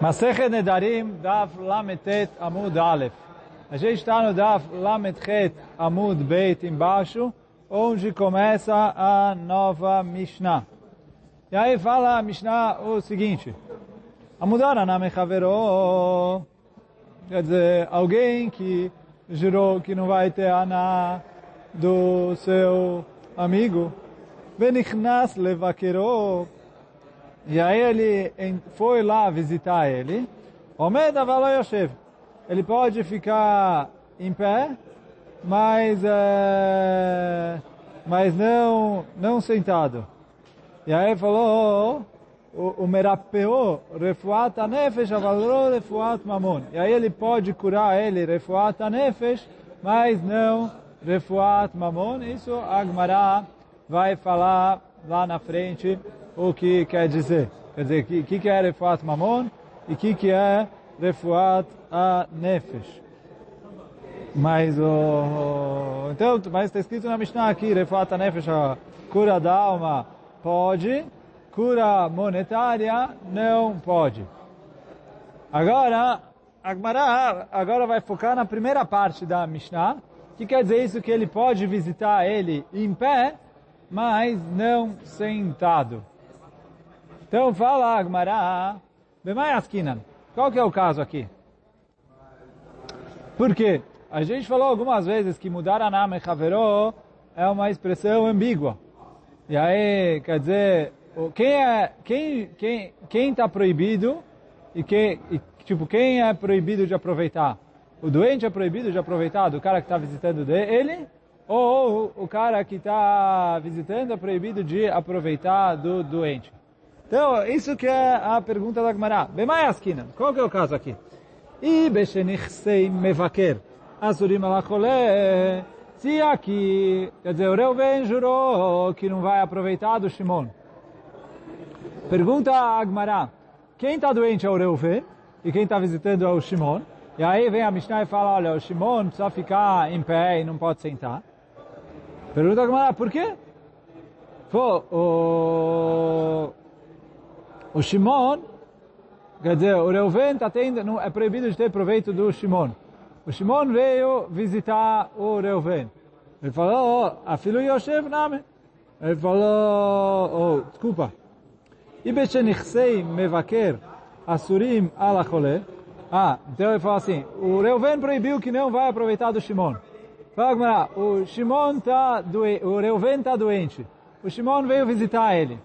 Masechet Nedarim, Daf Lametet Amud Aleph. A gente está no Daf Lametchet Amud Beit embaixo, onde começa a nova Mishnah. E aí fala a Mishnah o seguinte: Ha'moodar aname chaverô, quer dizer, alguém que jurou que não vai ter hana'a do seu amigo. Venichnas levakero. E aí ele foi lá visitar ele. Omed avalo Yosef. Ele pode ficar em pé, mas não sentado. E aí falou o merapê refuat a nefesh avalo refuat mamon. E aí ele pode curar ele refuat a nefesh, mas não refuat mamon. Isso a Gmará vai falar lá na frente o que quer dizer. Quer dizer, o que é refuat mamon e o que é refuat a nefesh. Mas então, mas está escrito na Mishnah aqui, refuat a nefesh, a cura da alma pode, cura monetária não pode. Agora, a Gemara agora vai focar na primeira parte da Mishnah, que quer dizer isso que ele pode visitar ele em pé, mas não sentado. Então fala a Gemara, bemai askinan. Qual que é o caso aqui? Porque a gente falou algumas vezes que mudar a náma e chaverô é uma expressão ambígua. E aí, quer dizer, quem está proibido quem é proibido de aproveitar? O doente é proibido de aproveitar do cara que está visitando ele? Ou o cara que está visitando é proibido de aproveitar do doente? Então, isso que é a pergunta da Gemara. Bemai askinan, qual que é o caso aqui? E bechenichse mevaker, azurim alakolem. Se aqui, quer dizer, o Reuven jurou que não vai aproveitar do Shimon. Pergunta a Gemara, quem está doente é o Reuven e quem está visitando é o Shimon. E aí vem a Mishnah e fala, olha, o Shimon precisa ficar em pé e não pode sentar. Pergunta a Gemara, por quê? O Shimon, quer dizer, o Reuven está tendo, não, é proibido de ter proveito do Shimon. O Shimon veio visitar o Reuven. Ele falou, Afilu Yosef náma. Ele falou, desculpa. Ibechenichsei mevaker azurim alakolem. Então ele falou assim, o Reuven proibiu que não vai aproveitar do Shimon. Fala, o Reuven está doente. O Shimon veio visitar ele.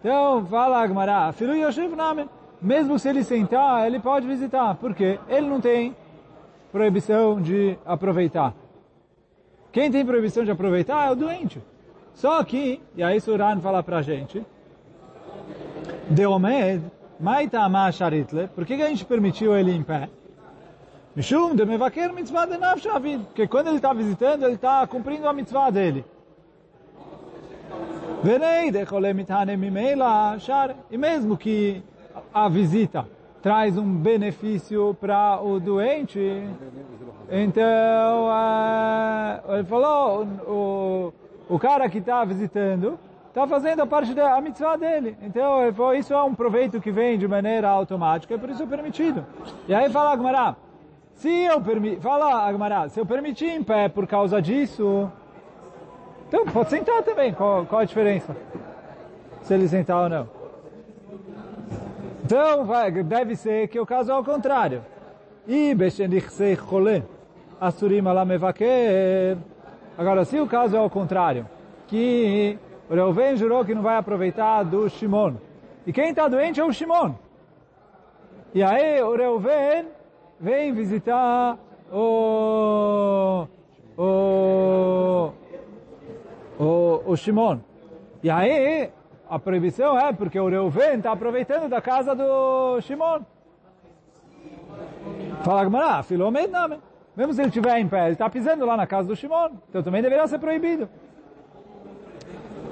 Então, fala a Gemara, Afilu Yosef náma, mesmo se ele sentar, ele pode visitar. Por quê? Ele não tem proibição de aproveitar. Quem tem proibição de aproveitar é o doente. Só que, e aí Soran fala pra gente, De amar, mai ta'amar sharitle, por que a gente permitiu ele em pé? Mishum de mevaker mitzvah de nafsho havid, porque quando ele está visitando, ele está cumprindo a mitzvah dele. E mesmo que a visita traz um benefício para o doente, então ele falou, o cara que está visitando está fazendo a parte da mitzvah dele. Então ele falou, isso é um proveito que vem de maneira automática, por isso é permitido. E aí fala a Gmará, se eu permitir em pé por causa disso, então pode sentar também. Qual a diferença? Se ele sentar ou não. Então deve ser que o caso é ao contrário. Agora, se o caso é ao contrário, que o Reuven jurou que não vai aproveitar do Shimon. E quem está doente é o Shimon. E aí o Reuven vem visitar o Shimon. E aí a proibição é porque o Reuven está aproveitando da casa do Shimon. Fala, Gmará, Afilu Omed náma. Mesmo se ele estiver em pé, ele está pisando lá na casa do Shimon. Então também deveria ser proibido.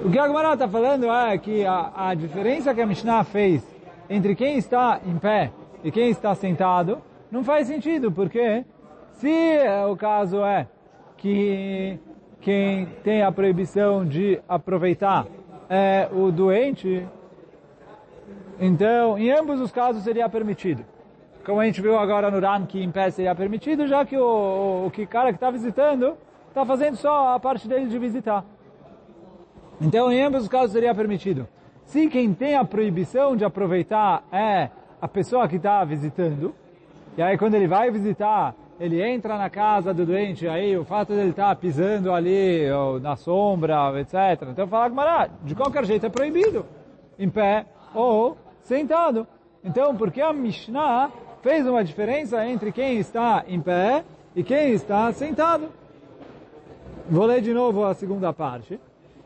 O que a Gmará está falando é que a diferença que a Mishnah fez entre quem está em pé e quem está sentado não faz sentido, porque se o caso é que quem tem a proibição de aproveitar é o doente, então em ambos os casos seria permitido. como a gente viu agora no Ram, que em pé seria permitido, já que o cara que está visitando está fazendo só a parte dele de visitar. Então, em ambos os casos, seria permitido. Se quem tem a proibição de aproveitar é a pessoa que está visitando, e aí quando ele vai visitar, ele entra na casa do doente, aí o fato dele estar pisando ali, ou na sombra, etc. Então fala Gmará, de qualquer jeito é proibido, em pé ou sentado. Então, porque a Mishnah fez uma diferença entre quem está em pé e quem está sentado. Vou ler de novo a segunda parte.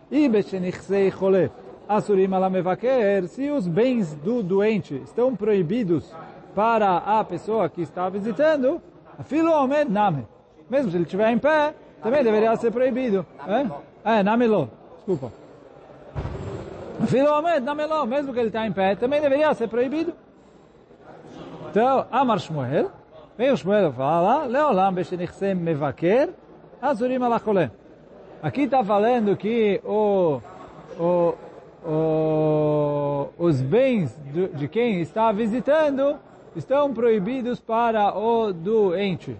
E bechenichse chole azurim alakolem mevaker, se os bens do doente estão proibidos para a pessoa que está visitando, Afilu Omed náma. Mesmo se ele estiver em pé, também deveria ser proibido. Námelo. Desculpa. Afilu Omed námelo. Mesmo que ele está em pé, também deveria ser proibido. Então, amar Shmuel. Vem o Shmuel e fala, Leolam bechenichse mevaker, azurim alakolem. Aqui está falando que os bens de quem está visitando estão proibidos para o doente.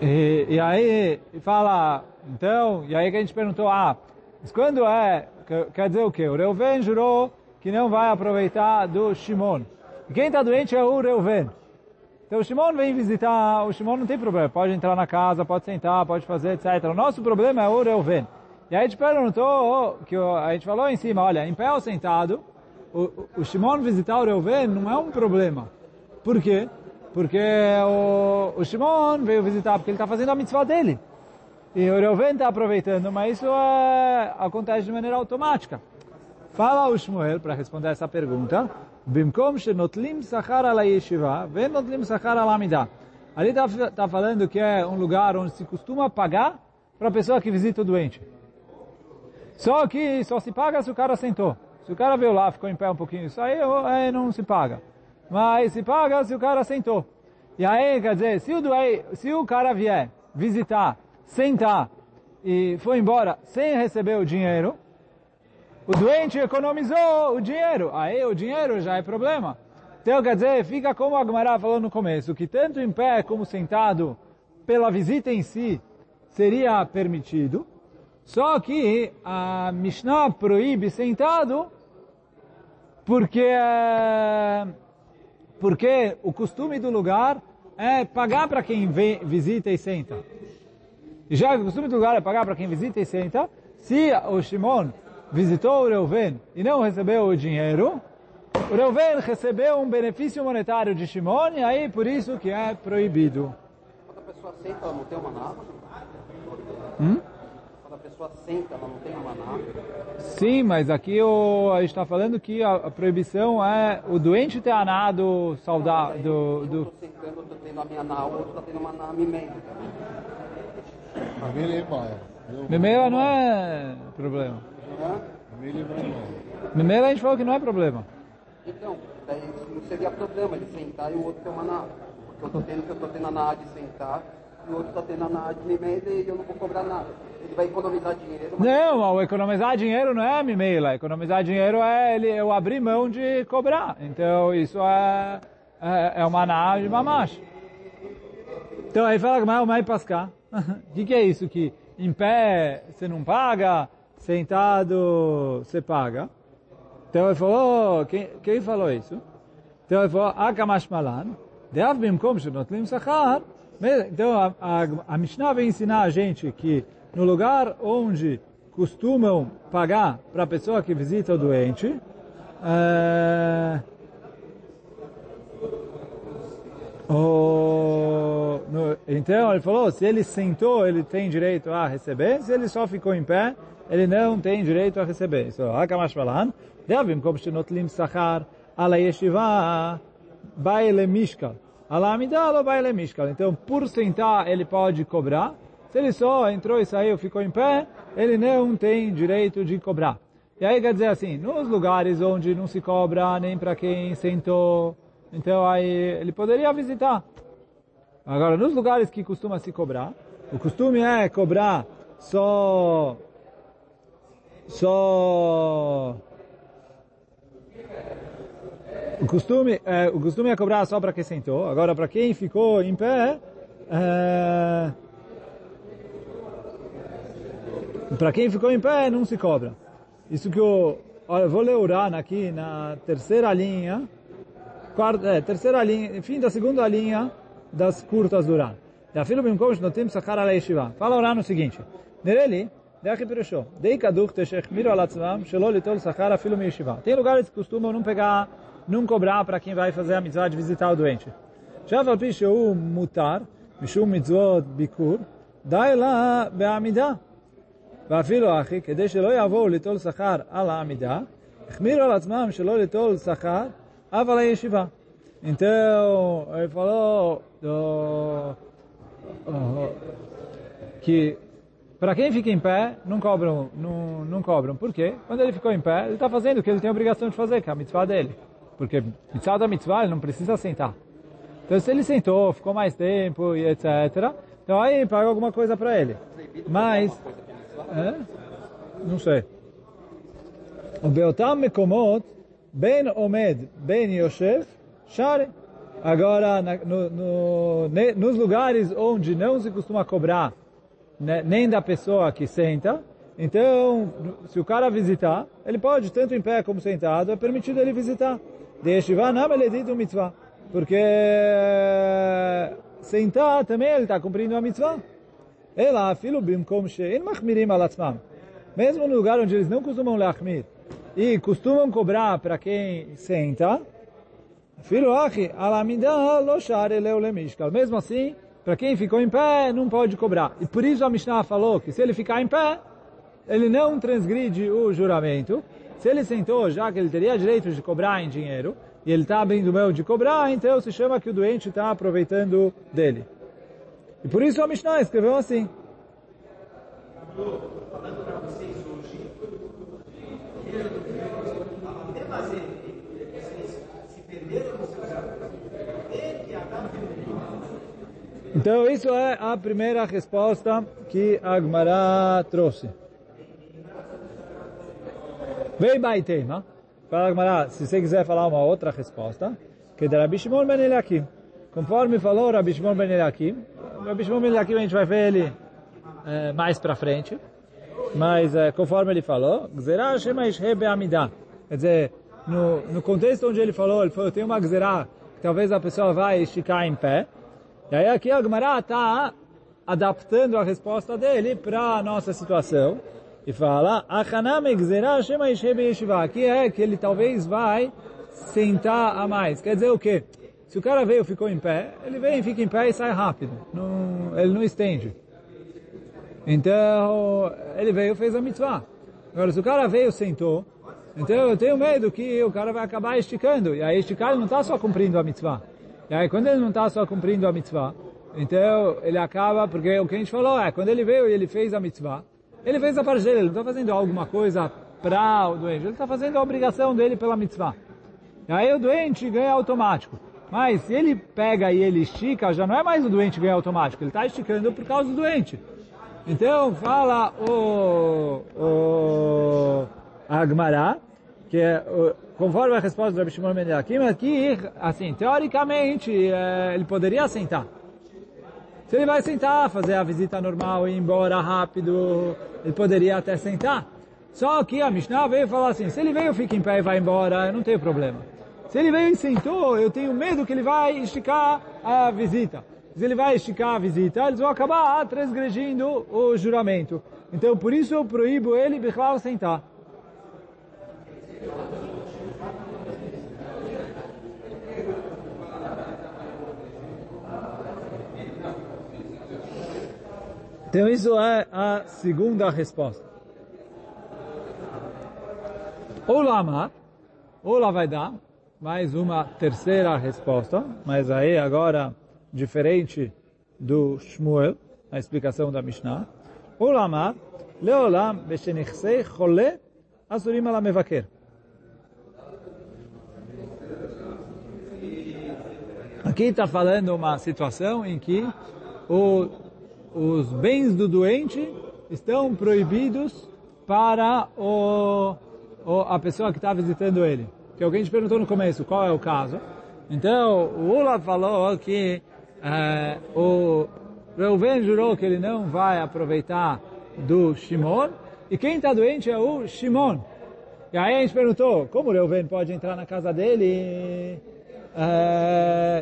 E aí fala, então, e aí que a gente perguntou, mas quando é, quer dizer o quê? O Reuven jurou que não vai aproveitar do Shimon. E quem está doente é o Reuven. Então o Shimon vem visitar, o Shimon não tem problema, pode entrar na casa, pode sentar, pode fazer, etc. O nosso problema é o Reuven. E aí a gente perguntou, que a gente falou em cima, olha, em pé ou sentado, o Shimon visitar o Reuven não é um problema. Por quê? Porque o Shimon veio visitar porque ele está fazendo a mitzvah dele. E o Reuven está aproveitando, mas isso acontece de maneira automática. Fala o Shmuel para responder essa pergunta. Bimkom shenotlim sachar ala yeshiva, venotlim sachar ala midah. Ali está falando que é um lugar onde se costuma pagar para a pessoa que visita o doente. Só que só se paga se o cara sentou. Se o cara veio lá, ficou em pé um pouquinho, isso aí não se paga. Mas se paga se o cara sentou. E aí, quer dizer, se o cara vier visitar, sentar e foi embora sem receber o dinheiro, o doente economizou o dinheiro. Aí o dinheiro já é problema. Então, quer dizer, fica como a Gmará falou no começo, que tanto em pé como sentado, pela visita em si, seria permitido. Só que a Mishnah proíbe sentado, porque o costume do lugar é pagar para quem visita e senta. E já que o costume do lugar é pagar para quem visita e senta, se o Shimon visitou o Reuven e não recebeu o dinheiro, o Reuven recebeu um benefício monetário de Shimon, e aí por isso que é proibido. Quando a pessoa senta, ela não tem uma náma? Quando a pessoa senta, ela não tem uma náma? Sim, mas aqui a gente está falando que a proibição é o doente ter aná do saudável. Eu estou sentando, eu estou tendo a minha aná, o outro está tendo uma aná emenda. Mimeira não é problema. Mimeira a gente falou que não é problema. Então, daí não seria problema de sentar e o outro ter uma aná. Porque eu estou tendo que eu estou tendo aná de sentar e o outro está tendo aná de emenda e eu não vou cobrar nada. Ele vai economizar dinheiro. Mas... Não, economizar dinheiro não é mimeira. Economizar dinheiro é eu abrir mão de cobrar. Então isso é uma aná de mamacha. Então aí fala que vai pascar. O que é isso que em pé você não paga, sentado você paga? Então ele falou, quem falou isso? Então ele falou, então a Mishnah vem ensinar a gente que no lugar onde costumam pagar para a pessoa que visita o doente, então ele falou, se ele sentou, ele tem direito a receber, se ele só ficou em pé, ele não tem direito a receber. Isso, Hakamash Balan, Devim Komshinotlim Sachar, Ala Yeshiva, Baile Mishkal, Ala Amidala, Baile Mishkal. Então, por sentar, ele pode cobrar, se ele só entrou e saiu, ficou em pé, ele não tem direito de cobrar. E aí quer dizer assim, nos lugares onde não se cobra nem para quem sentou, então aí ele poderia visitar. Agora, nos lugares que costuma se cobrar, o costume é cobrar O costume é cobrar só para quem sentou. Agora, para quem ficou em pé, não se cobra. Isso que eu vou ler o Rana aqui na terceira linha, fim da segunda linha das curtas do Rana. Fala o Rana o seguinte: Nereli, Dukhta Sheikh Mir al-Azam, tem lugares que costumam não pegar, não cobrar para quem vai fazer a mitzvah de visitar o doente. ואפילו אחי, כדי שלא יבואו ליטול שכר על העמידה, החמירו על עצמם שלא ליטול שכר, אף על הישיבה. Então, ele falou que para quem fica em pé, não cobram. Por quê? Quando ele ficou em pé, ele está fazendo o que ele tem a obrigação de fazer, que é a mitzvah dele. Porque mitzvah da mitzvah, ele não precisa sentar. Então, se ele sentou, ficou mais tempo, e etc. Então, aí paga alguma coisa para ele. Mas... Não sei. ובאותם מקומות בין עומד בין יושב שרי. Agora, nos lugares onde não se costuma cobrar nem da pessoa que senta, então, se o cara visitar, ele pode, tanto em pé como sentado, é permitido ele visitar. Porque sentar também ele está cumprindo a mitzvah. Mesmo no lugar onde eles não costumam lachmir e costumam cobrar para quem senta, mesmo assim, para quem ficou em pé, não pode cobrar. E por isso a Mishnah falou que se ele ficar em pé, ele não transgride o juramento. Se ele sentou, já que ele teria direito de cobrar em dinheiro, e ele está abrindo mão de cobrar, então se chama que o doente está aproveitando dele. E por isso a Mishnah escreveu assim. Então, isso é a primeira resposta que a Gmará trouxe. Vem by tema. Para a Gmará, se você quiser falar uma outra resposta, que é da Rabbi Shimon ben Elyakim. Conforme falou Rabbi Shimon ben Elyakim, a gente vai ver ele mais para frente, mas conforme ele falou, quer dizer, no contexto onde ele falou, eu tenho uma gzerá, que talvez a pessoa vai esticar em pé, e aí aqui a Gmará está adaptando a resposta dele para a nossa situação, e fala, aqui é que ele talvez vai sentar a mais, quer dizer o quê? Se o cara veio e ficou em pé, ele vem, fica em pé e sai rápido. Não, ele não estende. Então, ele veio e fez a mitzvah. Agora, se o cara veio e sentou, então eu tenho medo que o cara vai acabar esticando. E aí, esticar, ele não está só cumprindo a mitzvah. E aí, quando ele não está só cumprindo a mitzvah, então ele acaba, porque o que a gente falou é, quando ele veio e ele fez a mitzvah, ele fez a parte dele, ele não está fazendo alguma coisa para o doente, ele está fazendo a obrigação dele pela mitzvah. E aí, o doente ganha automático. Mas se ele pega e ele estica, já não é mais o doente ganhar automático. Ele está esticando por causa do doente. Então, fala a Gmará, que é, conforme a resposta do Rabbi Shimon ben Elyakim, aqui, assim, teoricamente, ele poderia sentar. Se ele vai sentar, fazer a visita normal, ir embora rápido, ele poderia até sentar. Só que a Mishnah veio falar assim, se ele veio, fica em pé e vai embora, não tem problema. Se ele veio e sentou, eu tenho medo que ele vai esticar a visita. Se ele vai esticar a visita, eles vão acabar transgredindo o juramento. Então, por isso eu proíbo ele, Bichlau, sentar. Então, isso é a segunda resposta. Olamar, Ula vai dar mais uma terceira resposta, mas aí agora diferente do Shmuel, a explicação da Mishnah. Olamar, Leolam bechenichse mevaker, azurim alakolem. Aqui está falando uma situação em que os bens do doente estão proibidos para a pessoa que está visitando ele. que alguém te perguntou no começo qual é o caso. Então, o Ula falou que o Reuven jurou que ele não vai aproveitar do Shimon, e quem está doente é o Shimon. E aí a gente perguntou, como o Reuven pode entrar na casa dele?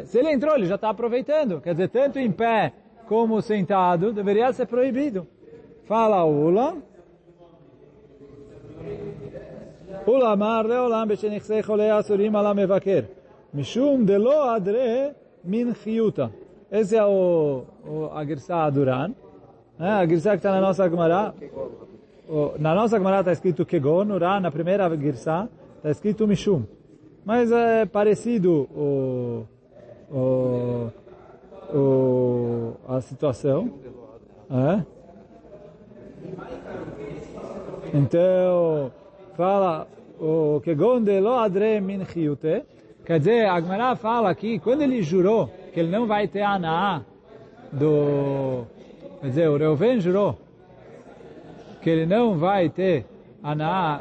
Se ele entrou, ele já está aproveitando. Quer dizer, tanto em pé como sentado, deveria ser proibido. Fala Ula. Olamar Leolam bechenichse azurim alakolem mevaker. Mishum de lo adre min chiyuta. Esse é o agirsá Duran. A agirsá que está na nossa Gmará. Na nossa Gmará está escrito Kegon, no Rana, na primeira agirsá, está escrito Mishum. Mas é parecido a situação. É? Então, fala o Kegon de lo adre min chiyute. Quer dizer, a Gmará fala aqui, quando ele jurou que ele não vai ter hana'a do... Quer dizer, o Reuven jurou que ele não vai ter hana'a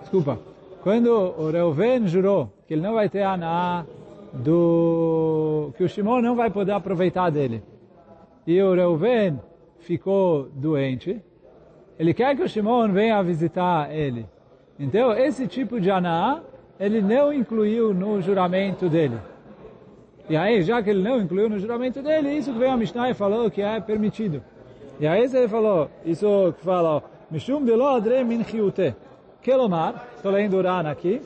Desculpa. Quando o Reuven jurou que ele não vai ter hana'a do... que o Shimon não vai poder aproveitar dele. E o Reuven ficou doente. Ele quer que o Shimon venha visitar ele. Então, esse tipo de hana'a ele não incluiu no juramento dele. E aí, já que ele não incluiu no juramento dele, isso que veio a Mishnah e falou que é permitido. E aí ele falou, isso que fala, Mishum de lo adre min chiyute. Kelomar, estou lendo o Rana aqui,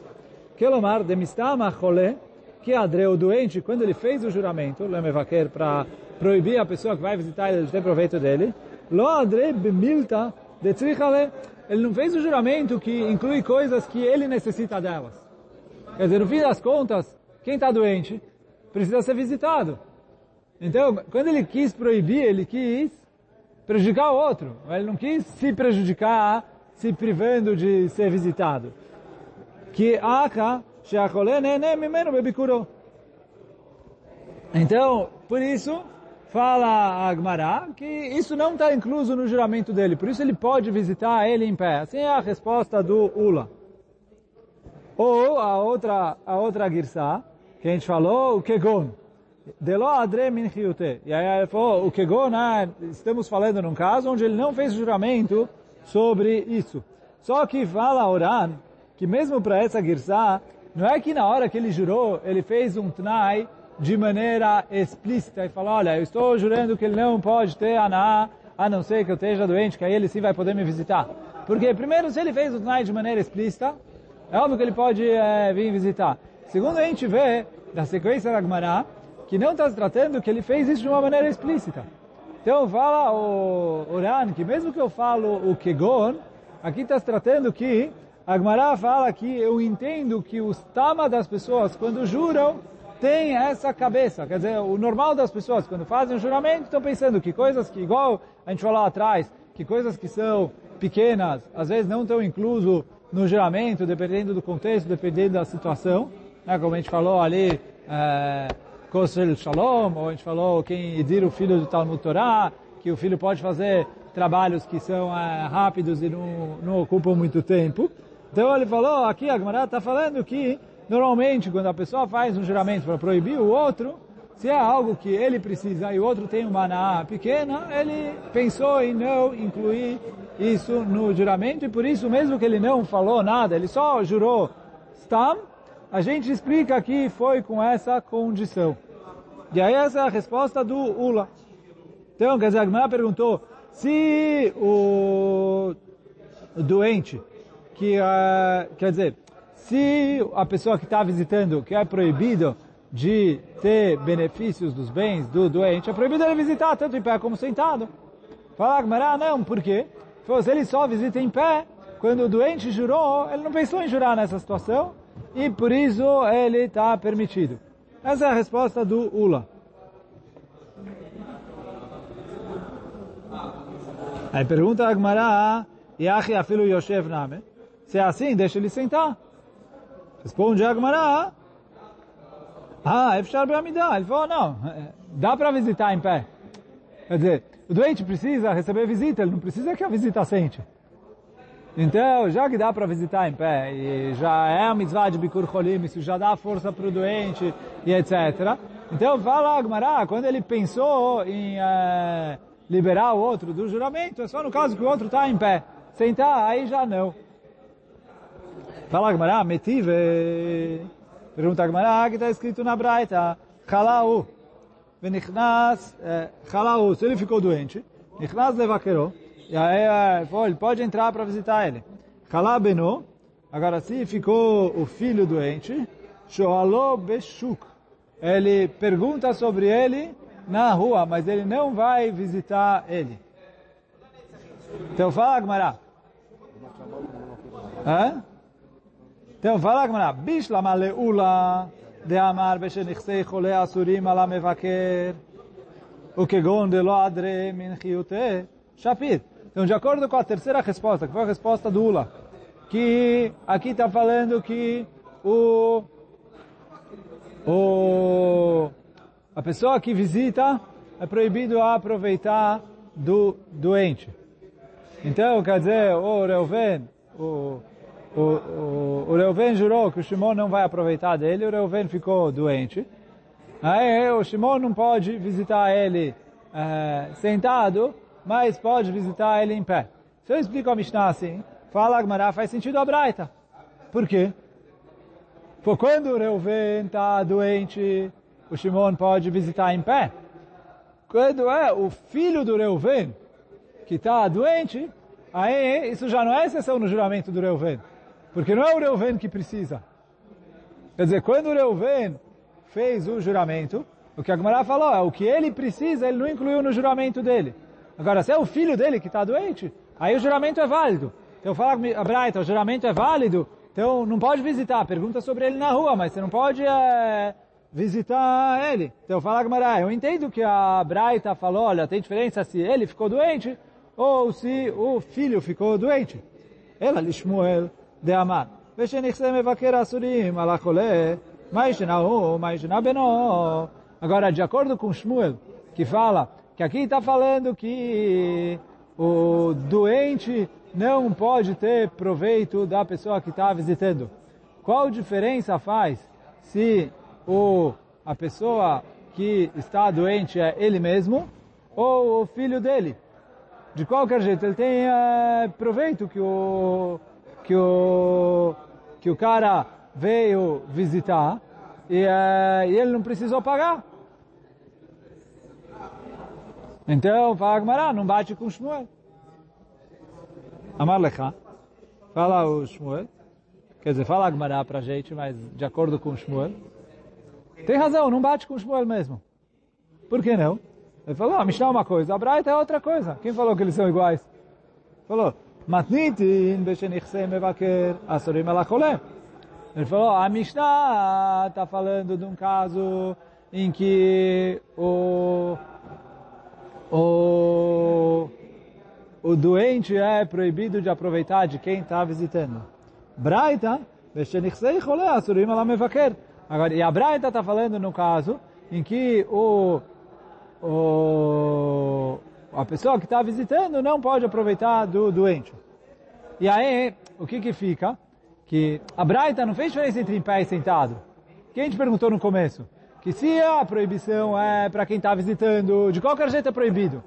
Kelomar de mistama chole, que adre, o doente, quando ele fez o juramento, lemevaker, para proibir a pessoa que vai visitar ele de ter proveito dele, lo adre bimilta de tzrichale, ele não fez o juramento que inclui coisas que ele necessita delas. Quer dizer, no fim das contas, quem está doente precisa ser visitado. Então, quando ele quis proibir, ele quis prejudicar o outro. Ele não quis se prejudicar, se privando de ser visitado. Então, por isso, fala a Gmará que isso não está incluso no juramento dele. Por isso ele pode visitar ele em pé. Assim é a resposta do Ula. Ou a outra agirsá, que a gente falou, o Kegon. De lo adre min chiyute. E aí ele falou, o Kegon, estamos falando num caso onde ele não fez juramento sobre isso. Só que fala Oran, que mesmo para essa agirsá, não é que na hora que ele jurou, ele fez um T'nai de maneira explícita e falou, olha, eu estou jurando que ele não pode ter hana'a, a não ser que eu esteja doente, que aí ele sim vai poder me visitar. Porque primeiro, se ele fez o T'nai de maneira explícita, é óbvio que ele pode vir visitar. Segundo, a gente vê, da sequência da Gmará, que não está se tratando que ele fez isso de uma maneira explícita. Então, fala o Oran, que mesmo que eu falo o Kegon, aqui está se tratando que a Gmará fala que eu entendo que os tama das pessoas, quando juram, tem essa cabeça. Quer dizer, o normal das pessoas, quando fazem o juramento, estão pensando que coisas que, igual a gente falou lá atrás, que coisas que são pequenas, às vezes não estão incluso no juramento, dependendo do contexto, dependendo da situação, né? Como a gente falou ali, Kosel Shalom, ou a gente falou quem edir o filho do Talmud Torá, que o filho pode fazer trabalhos que são rápidos e não ocupam muito tempo. Então ele falou, aqui a Gmará está falando que normalmente quando a pessoa faz um juramento para proibir o outro, se é algo que ele precisa e o outro tem uma hana'a pequena, ele pensou em não incluir isso no juramento, e por isso mesmo que ele não falou nada, ele só jurou stam, a gente explica que foi com essa condição. E aí essa é a resposta do Ula. Então, quer dizer, a Gmará perguntou, se o doente, que quer dizer, se a pessoa que está visitando, que é proibido de ter benefícios dos bens do doente, é proibido ele visitar tanto em pé como sentado. Fala Gmará, não, por quê? Se ele só visita em pé, quando o doente jurou, ele não pensou em jurar nessa situação, e por isso ele está permitido. Essa é a resposta do Ula. Aí pergunta a Gmará, Yachi afilu Yosef name, se é assim, deixa ele sentar. Responde a Gmará, Efshar be'amidá. Ele falou, não, dá para visitar em pé. Quer dizer, o doente precisa receber visita, ele não precisa que a visita sente. Então, já que dá para visitar em pé, e já é a mitzvah de Bikur Cholim, isso já dá força para o doente, e etc. Então, fala Gmará, quando ele pensou em liberar o outro do juramento, é só no caso que o outro está em pé. Sentar, aí já não. Fala Gmará, metive. Pergunta Gmará, que está escrito na Braita, Chalau, Venichnas, Chalau, se ele ficou doente, Nichnas levakero, e aí ele pode entrar para visitar ele. Chalabeno, agora se ficou o filho doente, Shoalo Beshuk, ele pergunta sobre ele na rua, mas ele não vai visitar ele. Então fala, Gmará. Então fala, Gmará. Bishlama le Ula, de amar bechenichse azurim alakolem mevaker, o Kegon de loadre min chiyute shapir. Então, de acordo com a terceira resposta, que foi a resposta do Ula, que aqui está falando que a pessoa que visita é proibido aproveitar do doente. Então, quer dizer, o Reuven jurou que o Shimon não vai aproveitar dele, o Reuven ficou doente. Aí o Shimon não pode visitar ele sentado, mas pode visitar ele em pé. Se eu explico a Mishnah assim, fala Gmará, faz sentido a Braita. Por quê? Porque quando o Reuven está doente, o Shimon pode visitar em pé. Quando é o filho do Reuven que está doente, aí isso já não é exceção no juramento do Reuven. Porque não é o Reuven que precisa. Quer dizer, quando o Reuven fez o juramento, o que a Gmará falou é o que ele precisa, ele não incluiu no juramento dele. Agora, se é o filho dele que está doente, aí o juramento é válido. Então fala com a Braita, o juramento é válido, então não pode visitar. Pergunta sobre ele na rua, mas você não pode visitar ele. Então fala com a Gmará, eu entendo que a Braita falou, olha, tem diferença se ele ficou doente ou se o filho ficou doente. Ela li Shmuel de amar. Bechenichse mevaker azurim alakolem, mais na beno. Agora, de acordo com Shmuel, que fala que aqui está falando que o doente não pode ter proveito da pessoa que está visitando. Qual diferença faz se a pessoa que está doente é ele mesmo ou o filho dele? De qualquer jeito, ele tem proveito que o cara veio visitar e ele não precisou pagar. Então, fala Gmará, não bate com Shmuel. Amar Lechá, fala o Shmuel, quer dizer, fala Gmará para a gente, mas de acordo com Shmuel. Tem razão, não bate com Shmuel mesmo. Por que não? Ele falou, a Mishnah é uma coisa, a Braita é outra coisa. Quem falou que eles são iguais? Falou, Matnitin bechenichse mevaker azurim alakolem. Ele falou, a Mishnah está falando de um caso em que o doente é proibido de aproveitar de quem está visitando. Braita, bechenichse chole azurim ala mevaker. Agora, e a Braita está falando no caso em que a pessoa que está visitando não pode aproveitar do doente. E aí, o que fica? Que a Braita não fez diferença entre em pé e sentado. Que a gente perguntou no começo. Que se a proibição é para quem está visitando, de qualquer jeito é proibido.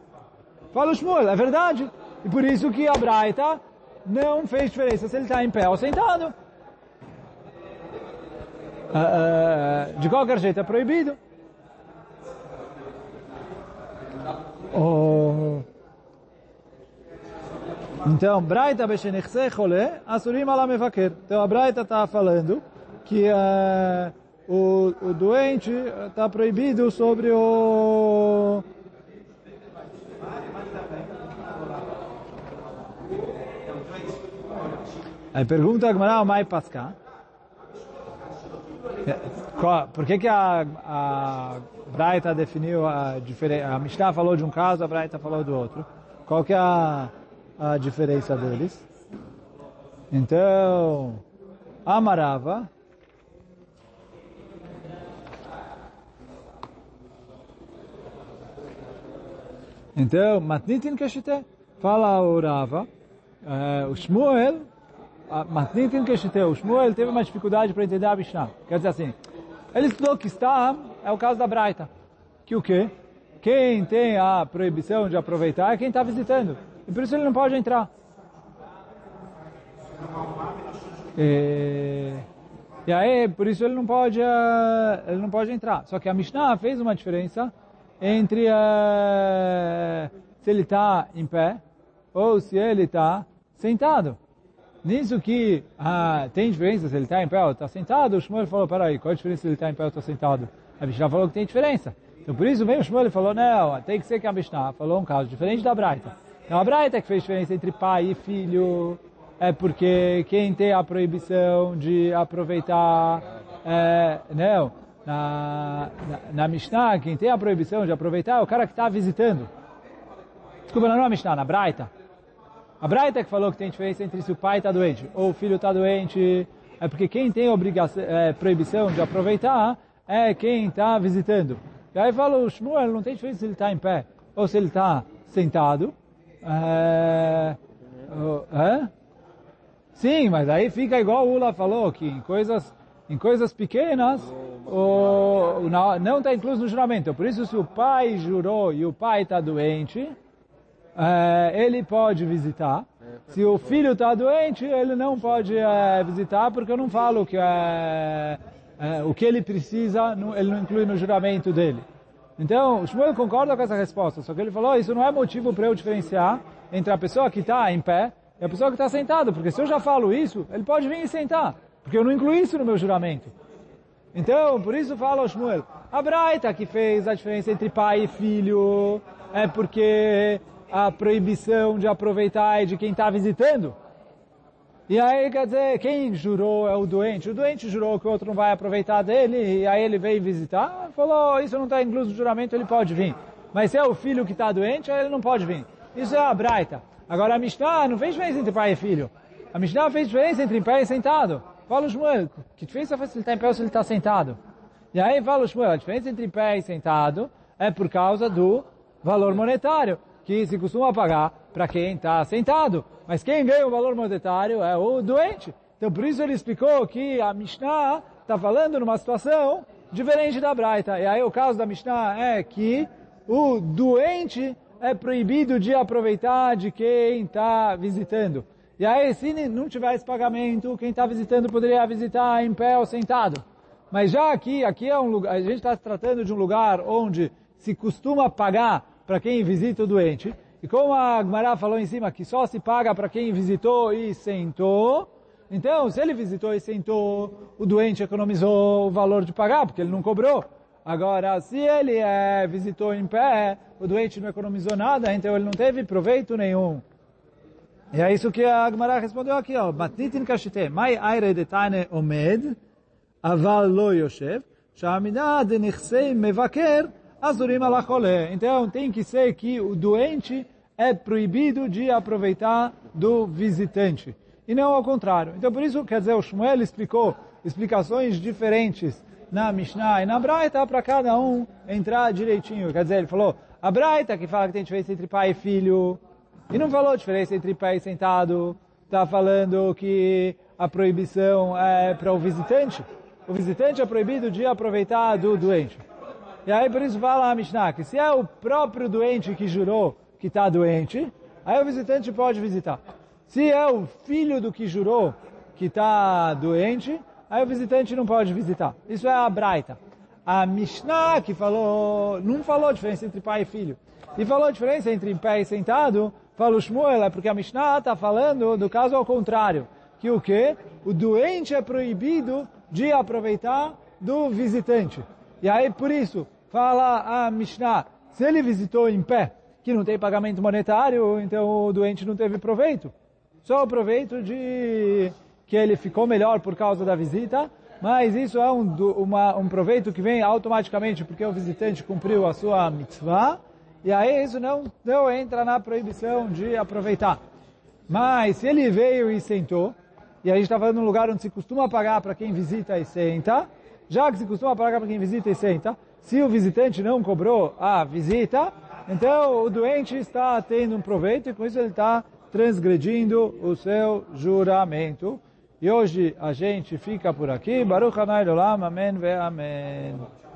Fala o Shmuel, é verdade. E por isso que a Braita não fez diferença se ele está em pé ou sentado. De qualquer jeito é proibido. Então, Braita bechenichse chole azurim ala mevaker. Então, a Braita está falando que o doente está proibido sobre o... Aí pergunta a Gmará, mai pasca. Por que a Braita definiu a diferença? A Mishnah falou de um caso, a Braita falou do outro. Qual que é a diferença deles? Então, amarava. Então, matnitin keshite, fala orava. O Shmuel, mas nem tem que estudar. O Shmuel teve uma dificuldade para entender a Mishnah. Quer dizer assim, ele estudou que está, é o caso da Braita. Que o quê? Quem tem a proibição de aproveitar é quem está visitando. E por isso ele não pode entrar. E aí, por isso ele não pode entrar. Só que a Mishnah fez uma diferença entre se ele está em pé ou se ele está sentado. Nisso que tem diferença se ele está em pé ou está sentado, o Shmuel falou, peraí, qual a diferença se ele está em pé ou está sentado? A Mishnah falou que tem diferença. Então por isso mesmo o Shmuel falou, não, tem que ser que a Mishnah falou um caso diferente da Braita. Então a Braita que fez diferença entre pai e filho, é porque quem tem a proibição de aproveitar, na Mishnah, quem tem a proibição de aproveitar é o cara que está visitando. Desculpa, não é a Mishnah, na Braita. A Braita que falou que tem diferença entre se o pai está doente ou o filho está doente, é porque quem tem proibição de aproveitar é quem está visitando. E aí fala o Shmuel, não tem diferença se ele está em pé ou se ele está sentado. Sim, mas aí fica igual o Ula falou, que em coisas pequenas não está incluso no juramento. Por isso, se o pai jurou e o pai está doente, ele pode visitar. Se o filho está doente, ele não pode visitar, porque eu não falo que o que ele precisa, ele não inclui no juramento dele. Então, o Shmuel concorda com essa resposta, só que ele falou, isso não é motivo para eu diferenciar entre a pessoa que está em pé e a pessoa que está sentada, porque se eu já falo isso, ele pode vir e sentar, porque eu não incluí isso no meu juramento. Então, por isso fala o Shmuel, a Braita que fez a diferença entre pai e filho, é porque a proibição de aproveitar é de quem está visitando. E aí, quer dizer, quem jurou é o doente. O doente jurou que o outro não vai aproveitar dele, e aí ele veio visitar, falou, isso não está incluso no juramento, ele pode vir. Mas se é o filho que está doente, ele não pode vir. Isso é a Braita. Agora a Mishnah não fez diferença entre pai e filho. A Mishnah fez diferença entre pé e sentado. Fala o Shmuel, que diferença faz se ele está em pé ou se ele está sentado? E aí fala o Shmuel, a diferença entre pé e sentado é por causa do valor monetário, que se costuma pagar para quem está sentado. Mas quem ganha o valor monetário é o doente. Então por isso ele explicou que a Mishnah está falando numa situação diferente da Braita. E aí o caso da Mishnah é que o doente é proibido de aproveitar de quem está visitando. E aí, se não tivesse pagamento, quem está visitando poderia visitar em pé ou sentado. Mas já aqui é um lugar, a gente está tratando de um lugar onde se costuma pagar para quem visita o doente. E como a Gmará falou em cima que só se paga para quem visitou e sentou, então, se ele visitou e sentou, o doente economizou o valor de pagar, porque ele não cobrou. Agora, se ele visitou em pé, o doente não economizou nada, então ele não teve proveito nenhum. E é isso que a Gemara respondeu aqui, ó. Matnitin kashite, mai aire de T'nai omed, aval lo Yosef, sha'amida de nechse mevaker, azurim alakolem. Então, tem que ser que o doente é proibido de aproveitar do visitante. E não ao contrário. Então, por isso, quer dizer, o Shmuel explicou explicações diferentes na Mishnah e na Braita, para cada um entrar direitinho. Quer dizer, ele falou, a Braita que fala que tem diferença entre pai e filho, e não falou diferença entre pé e sentado, está falando que a proibição é para o visitante. O visitante é proibido de aproveitar do doente. E aí, por isso, fala a Mishnah, que se é o próprio doente que jurou que está doente, aí o visitante pode visitar. Se é o filho do que jurou que está doente, aí o visitante não pode visitar. Isso é a Braita. A Mishnah que falou, não falou diferença entre pai e filho. E falou diferença entre pé e sentado, fala o Shmuel, é porque a Mishnah está falando do caso ao contrário. Que o quê? O doente é proibido de aproveitar do visitante. E aí, por isso, fala a Mishnah, se ele visitou em pé, que não tem pagamento monetário, então o doente não teve proveito. Só o proveito de que ele ficou melhor por causa da visita, mas isso é um proveito que vem automaticamente porque o visitante cumpriu a sua mitzvah, e aí isso não entra na proibição de aproveitar. Mas se ele veio e sentou, e a gente está falando de um lugar onde se costuma pagar para quem visita e senta, já que se costuma pagar para quem visita e senta, se o visitante não cobrou a visita, então o doente está tendo um proveito e com isso ele está transgredindo o seu juramento. E hoje a gente fica por aqui. Baruch Hanai Leolam, amém ve amém.